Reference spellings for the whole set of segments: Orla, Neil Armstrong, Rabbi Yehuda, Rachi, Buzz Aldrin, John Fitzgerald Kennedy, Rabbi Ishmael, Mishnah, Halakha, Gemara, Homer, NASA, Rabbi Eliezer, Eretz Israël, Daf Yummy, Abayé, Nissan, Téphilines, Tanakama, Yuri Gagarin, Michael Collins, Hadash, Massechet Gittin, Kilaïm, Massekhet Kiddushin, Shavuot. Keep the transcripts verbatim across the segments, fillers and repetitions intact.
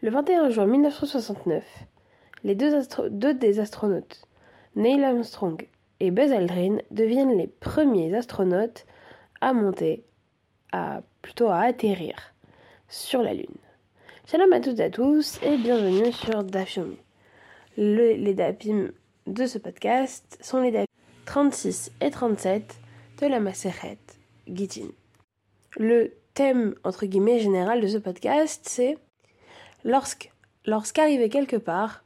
Le vingt et un juin mille neuf cent soixante-neuf, les deux, astro- deux des astronautes, Neil Armstrong et Buzz Aldrin, deviennent les premiers astronautes à monter, à, plutôt à atterrir sur la Lune. Shalom à toutes et à tous et bienvenue sur Daf Yummy. Le, les dapim de ce podcast sont les dapim trente-six et trente-sept de la Massechet Gittin. Le thème entre guillemets général de ce podcast, c'est lorsque lorsqu'arriver quelque part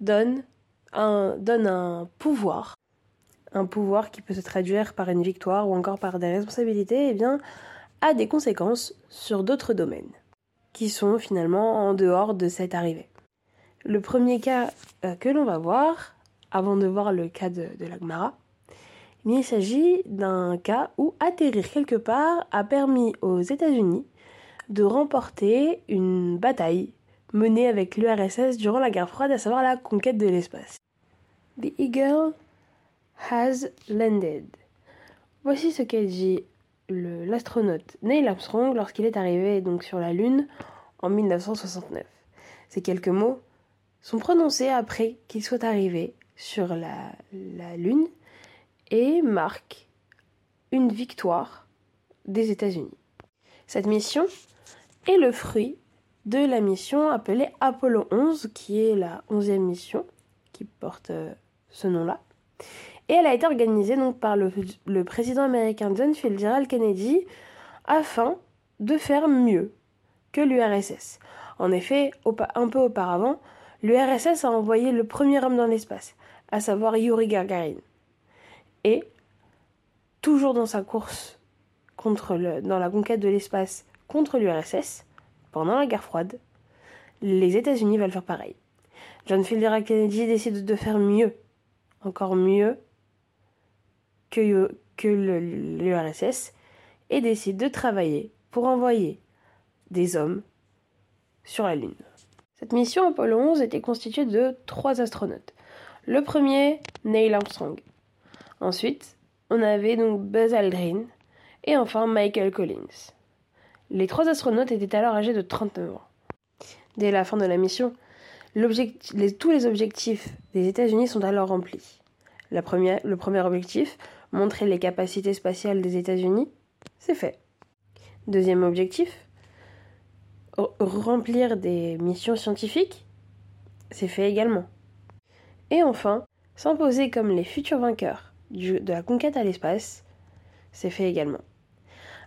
donne un donne un pouvoir, un pouvoir qui peut se traduire par une victoire ou encore par des responsabilités, et eh bien a des conséquences sur d'autres domaines qui sont finalement en dehors de cette arrivée. Le premier cas euh, que l'on va voir, avant de voir le cas de, de la Gemara, il s'agit d'un cas où atterrir quelque part a permis aux États-Unis de remporter une bataille menée avec l'U R S S durant la guerre froide, à savoir la conquête de l'espace. The Eagle has landed. Voici ce qu'a dit le, l'astronaute Neil Armstrong lorsqu'il est arrivé donc sur la Lune en mille neuf cent soixante-neuf. Ces quelques mots sont prononcés après qu'il soit arrivé sur la, la Lune et marquent une victoire des États-Unis. Cette mission est le fruit de la mission appelée Apollo onze, qui est la onzième mission, qui porte euh, ce nom-là. Et elle a été organisée donc par le, le président américain John Fitzgerald Kennedy afin de faire mieux que l'U R S S. En effet, opa- un peu auparavant, l'U R S S a envoyé le premier homme dans l'espace, à savoir Yuri Gagarin. Et, toujours dans sa course contre le, dans la conquête de l'espace contre l'U R S S, pendant la guerre froide, les États-Unis veulent faire pareil. John Fitzgerald Kennedy décide de faire mieux, encore mieux que, que le, l'U R S S, et décide de travailler pour envoyer des hommes sur la Lune. Cette mission Apollo onze était constituée de trois astronautes. Le premier, Neil Armstrong. Ensuite, on avait donc Buzz Aldrin et enfin Michael Collins. Les trois astronautes étaient alors âgés de trente-neuf ans. Dès la fin de la mission, les, tous les objectifs des États-Unis sont alors remplis. La première, le premier objectif, montrer les capacités spatiales des États-Unis, c'est fait. Deuxième objectif, remplir des missions scientifiques, c'est fait également. Et enfin, s'imposer comme les futurs vainqueurs du, de la conquête à l'espace, c'est fait également.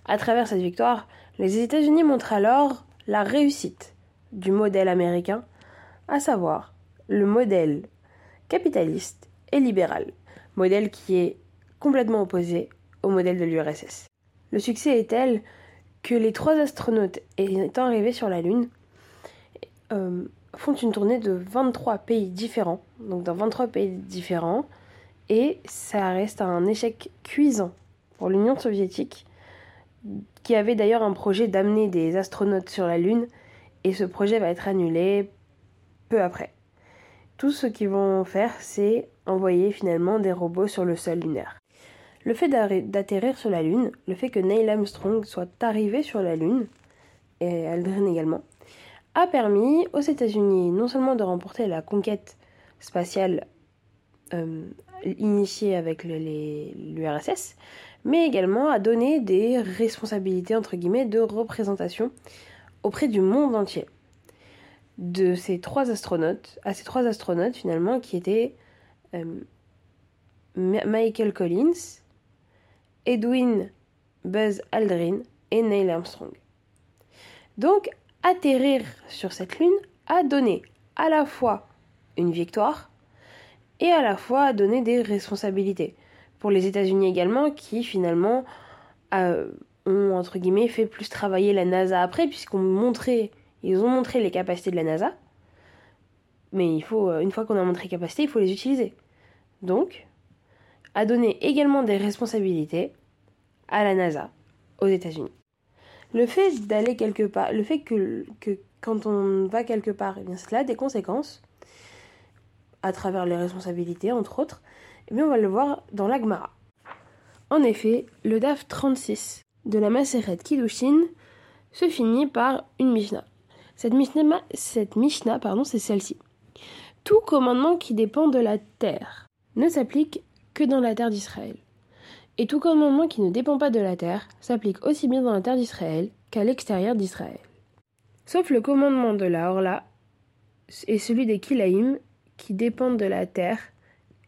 À travers cette victoire, les États-Unis montrent alors la réussite du modèle américain, à savoir le modèle capitaliste et libéral, modèle qui est complètement opposé au modèle de l'U R S S. Le succès est tel que les trois astronautes étant arrivés sur la Lune euh, font une tournée de vingt-trois pays différents, donc dans vingt-trois pays différents, et ça reste un échec cuisant pour l'Union soviétique, qui avait d'ailleurs un projet d'amener des astronautes sur la Lune, et ce projet va être annulé peu après. Tout ce qu'ils vont faire, c'est envoyer finalement des robots sur le sol lunaire. Le fait d'atterrir sur la Lune, le fait que Neil Armstrong soit arrivé sur la Lune, et Aldrin également, a permis aux États-Unis non seulement de remporter la conquête spatiale euh, initiée avec le, les, l'U R S S, mais également à donner des responsabilités, entre guillemets, de représentation auprès du monde entier. De ces trois astronautes, à ces trois astronautes finalement, qui étaient euh, Michael Collins, Edwin Buzz Aldrin et Neil Armstrong. Donc, atterrir sur cette Lune a donné à la fois une victoire et à la fois a donné des responsabilités. Pour les États-Unis également, qui finalement euh, ont, entre guillemets, fait plus travailler la NASA après, puisqu'ils montré, ils ont montré les capacités de la NASA. Mais il faut, une fois qu'on a montré les capacités, il faut les utiliser. Donc, a donné également des responsabilités à la NASA, aux États-Unis. Le fait d'aller quelque part, le fait que, que quand on va quelque part, eh bien cela a des conséquences, à travers les responsabilités, entre autres, eh bien on va le voir dans la Gemara. En effet, le Daf trente-six de la Massekhet Kiddushin se finit par une Mishnah. Cette Mishnah, cette Mishnah pardon, c'est celle-ci. Tout commandement qui dépend de la terre ne s'applique que dans la terre d'Israël. Et tout commandement qui ne dépend pas de la terre s'applique aussi bien dans la terre d'Israël qu'à l'extérieur d'Israël. Sauf le commandement de la Orla et celui des Kilaïm qui dépendent de la terre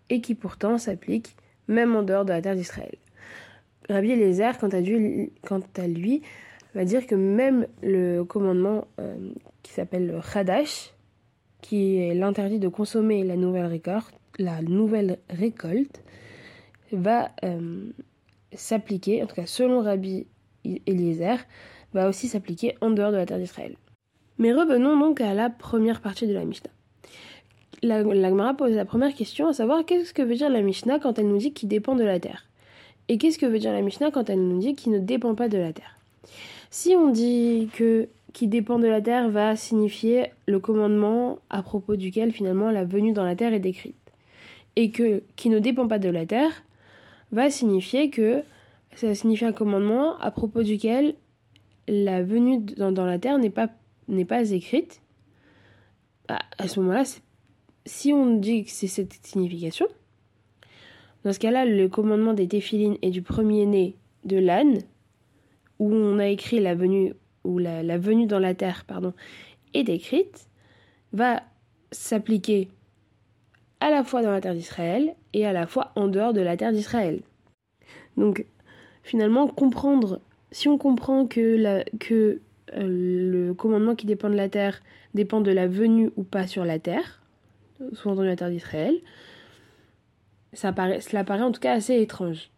et qui pourtant s'appliquent même en dehors de la terre d'Israël. Rabbi Eliezer, quant à lui, quant à lui va dire que même le commandement euh, qui s'appelle le Hadash, qui est l'interdit de consommer la nouvelle récolte, la nouvelle récolte va euh, s'appliquer, en tout cas selon Rabbi Eliezer, va aussi s'appliquer en dehors de la terre d'Israël. Mais revenons donc à la première partie de la Mishnah. La, la Gemara pose la première question, à savoir qu'est-ce que veut dire la Mishnah quand elle nous dit qu'il dépend de la terre ? Et qu'est-ce que veut dire la Mishnah quand elle nous dit qu'il ne dépend pas de la terre ? Si on dit que qui dépend de la terre va signifier le commandement à propos duquel finalement la venue dans la terre est décrite. Et que qui ne dépend pas de la terre va signifier que ça signifie un commandement à propos duquel la venue dans, dans la terre n'est pas, n'est pas écrite. À, à ce moment-là, si on dit que c'est cette signification, dans ce cas-là, le commandement des Téphilines est du premier-né de l'âne, où on a écrit la venue... où la, la venue dans la terre pardon, est décrite, va s'appliquer à la fois dans la terre d'Israël et à la fois en dehors de la terre d'Israël. Donc finalement, comprendre, si on comprend que, la, que euh, le commandement qui dépend de la terre dépend de la venue ou pas sur la terre, souvent dans la terre d'Israël, ça paraît, cela paraît en tout cas assez étrange.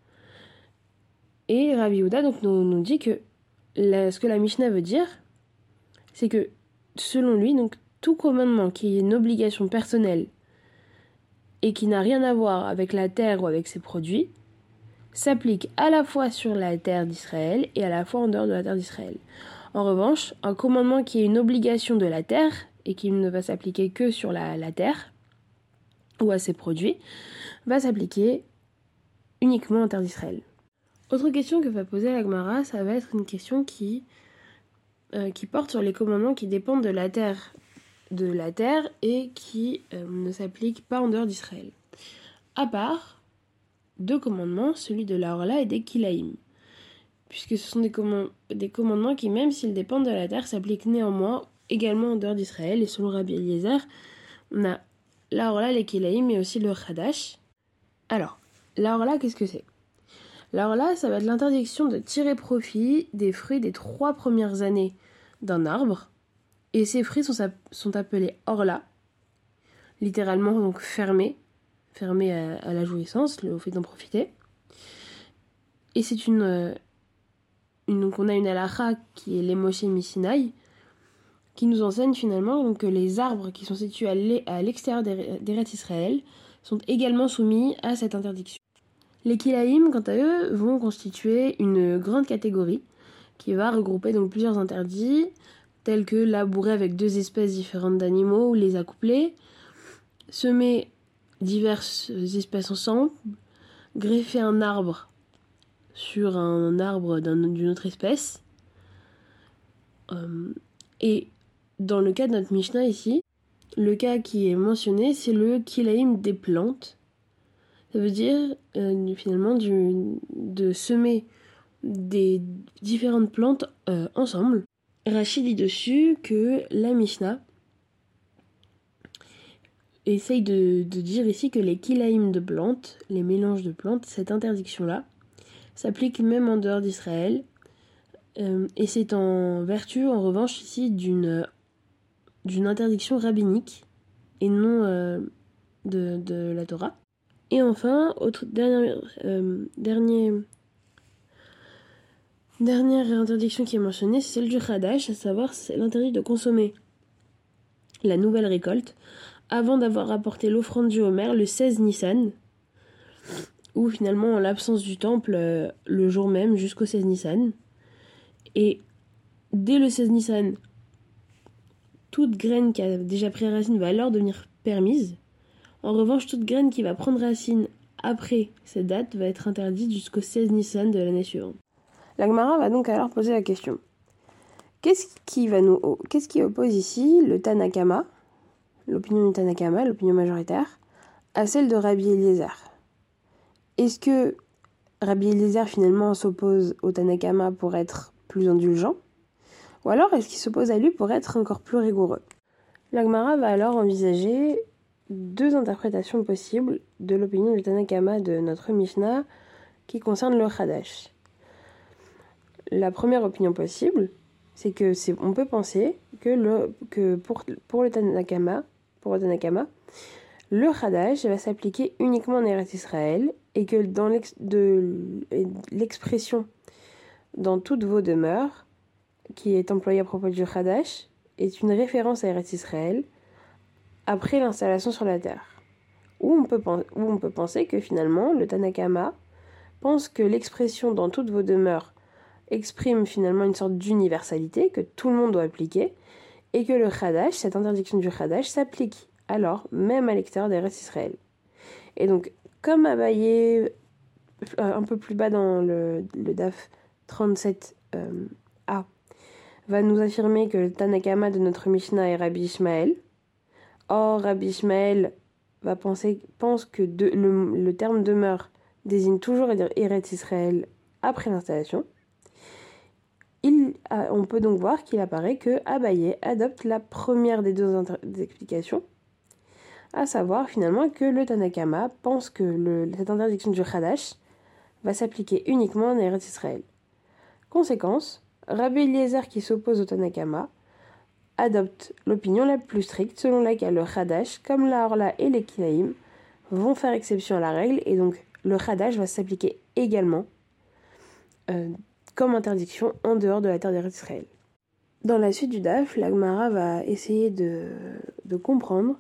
Et Rabbi Yehuda donc, nous, nous dit que La, ce que la Mishnah veut dire, c'est que, selon lui, donc, tout commandement qui est une obligation personnelle et qui n'a rien à voir avec la terre ou avec ses produits, s'applique à la fois sur la terre d'Israël et à la fois en dehors de la terre d'Israël. En revanche, un commandement qui est une obligation de la terre et qui ne va s'appliquer que sur la, la terre ou à ses produits, va s'appliquer uniquement en terre d'Israël. Autre question que va poser la Gemara, ça va être une question qui, euh, qui porte sur les commandements qui dépendent de la terre, de la terre et qui euh, ne s'appliquent pas en dehors d'Israël. À part deux commandements, celui de la Orla et des Kilaïm, puisque ce sont des, command- des commandements qui, même s'ils dépendent de la terre, s'appliquent néanmoins également en dehors d'Israël. Et selon Rabbi Eliezer, on a la Orla, les Kilaïm et aussi le Hadash. Alors, la Orla, qu'est-ce que c'est ? Alors là, ça va être l'interdiction de tirer profit des fruits des trois premières années d'un arbre. Et ces fruits sont, sont appelés orla, littéralement donc fermés, fermés à, à la jouissance, le fait d'en profiter. Et c'est une... une donc on a une halakha qui est l'Emoshe Misinaï, qui nous enseigne finalement donc, que les arbres qui sont situés à l'extérieur d'Eretz Israël sont également soumis à cette interdiction. Les Kilaïm, quant à eux, vont constituer une grande catégorie qui va regrouper donc plusieurs interdits, tels que labourer avec deux espèces différentes d'animaux ou les accoupler, semer diverses espèces ensemble, greffer un arbre sur un arbre d'un, d'une autre espèce. Euh, et dans le cas de notre Mishnah ici, le cas qui est mentionné, c'est le Kilaïm des plantes. Ça veut dire euh, finalement du, de semer des différentes plantes euh, ensemble. Rachi dit dessus que la Mishnah essaye de, de dire ici que les kilaïm de plantes, les mélanges de plantes, cette interdiction-là, s'applique même en dehors d'Israël. Euh, et c'est en vertu, en revanche, ici, d'une, d'une interdiction rabbinique et non euh, de, de la Torah. Et enfin, autre dernière, euh, dernier, dernière interdiction qui est mentionnée, c'est celle du Hadash, à savoir c'est l'interdit de consommer la nouvelle récolte avant d'avoir apporté l'offrande du Homer le seize Nissan, ou finalement en l'absence du temple euh, le jour même jusqu'au seize Nissan. Et dès le seize Nissan, toute graine qui a déjà pris racine va alors devenir permise. En revanche, toute graine qui va prendre racine après cette date va être interdite jusqu'au seize Nissan de l'année suivante. La Gemara va donc alors poser la question. Qu'est-ce qui, va nous... Qu'est-ce qui oppose ici le Tanakama, l'opinion du Tanakama, l'opinion majoritaire, à celle de Rabbi Eliezer? Est-ce que Rabbi Eliezer finalement s'oppose au Tanakama pour être plus indulgent? Ou alors est-ce qu'il s'oppose à lui pour être encore plus rigoureux? La Gemara va alors envisager deux interprétations possibles de l'opinion du Tanakama de notre Mishnah qui concerne le Hadash. La première opinion possible, c'est que c'est, on peut penser que, le, que pour, pour, le Tanakama, pour le Tanakama, le Hadash va s'appliquer uniquement en Eretz Israël et que dans l'ex, de, l'expression « dans toutes vos demeures » qui est employée à propos du Hadash est une référence à Eretz Israël après l'installation sur la terre. Ou on peut, ou on peut penser que finalement le Tanakama pense que l'expression « dans toutes vos demeures » exprime finalement une sorte d'universalité que tout le monde doit appliquer et que le Hadash, cette interdiction du Hadash, s'applique alors même à l'extérieur d'Eretz Israël. Et donc, comme Abayé, un peu plus bas dans le, le Daf trente-sept A, euh, va nous affirmer que le Tanakama de notre Mishnah est Rabbi Ishmael. Or, Rabbi Ishmael va penser, pense que de, le, le terme demeure désigne toujours Eretz Israël après l'installation. Il a, on peut donc voir qu'il apparaît que Abayé adopte la première des deux inter- des explications, à savoir finalement que le Tanakama pense que le, cette interdiction du Hadash va s'appliquer uniquement en Eretz Israël. Conséquence, Rabbi Eliezer qui s'oppose au Tanakama adopte l'opinion la plus stricte selon laquelle le Hadash, comme la Orla et les Kilaïm, vont faire exception à la règle et donc le Hadash va s'appliquer également euh, comme interdiction en dehors de la terre d'Eretz Israël. Dans la suite du Daf, la Gemara va essayer de, de comprendre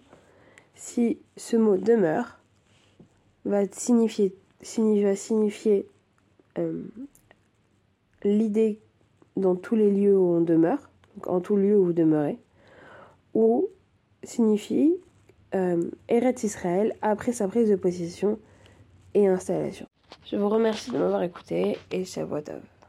si ce mot « demeure » va signifier, va signifier euh, l'idée dans tous les lieux où on demeure, donc en tout lieu où vous demeurez, ou signifie euh, Eretz Israël après sa prise de possession et installation. Je vous remercie de m'avoir écouté et Shavuot Tov.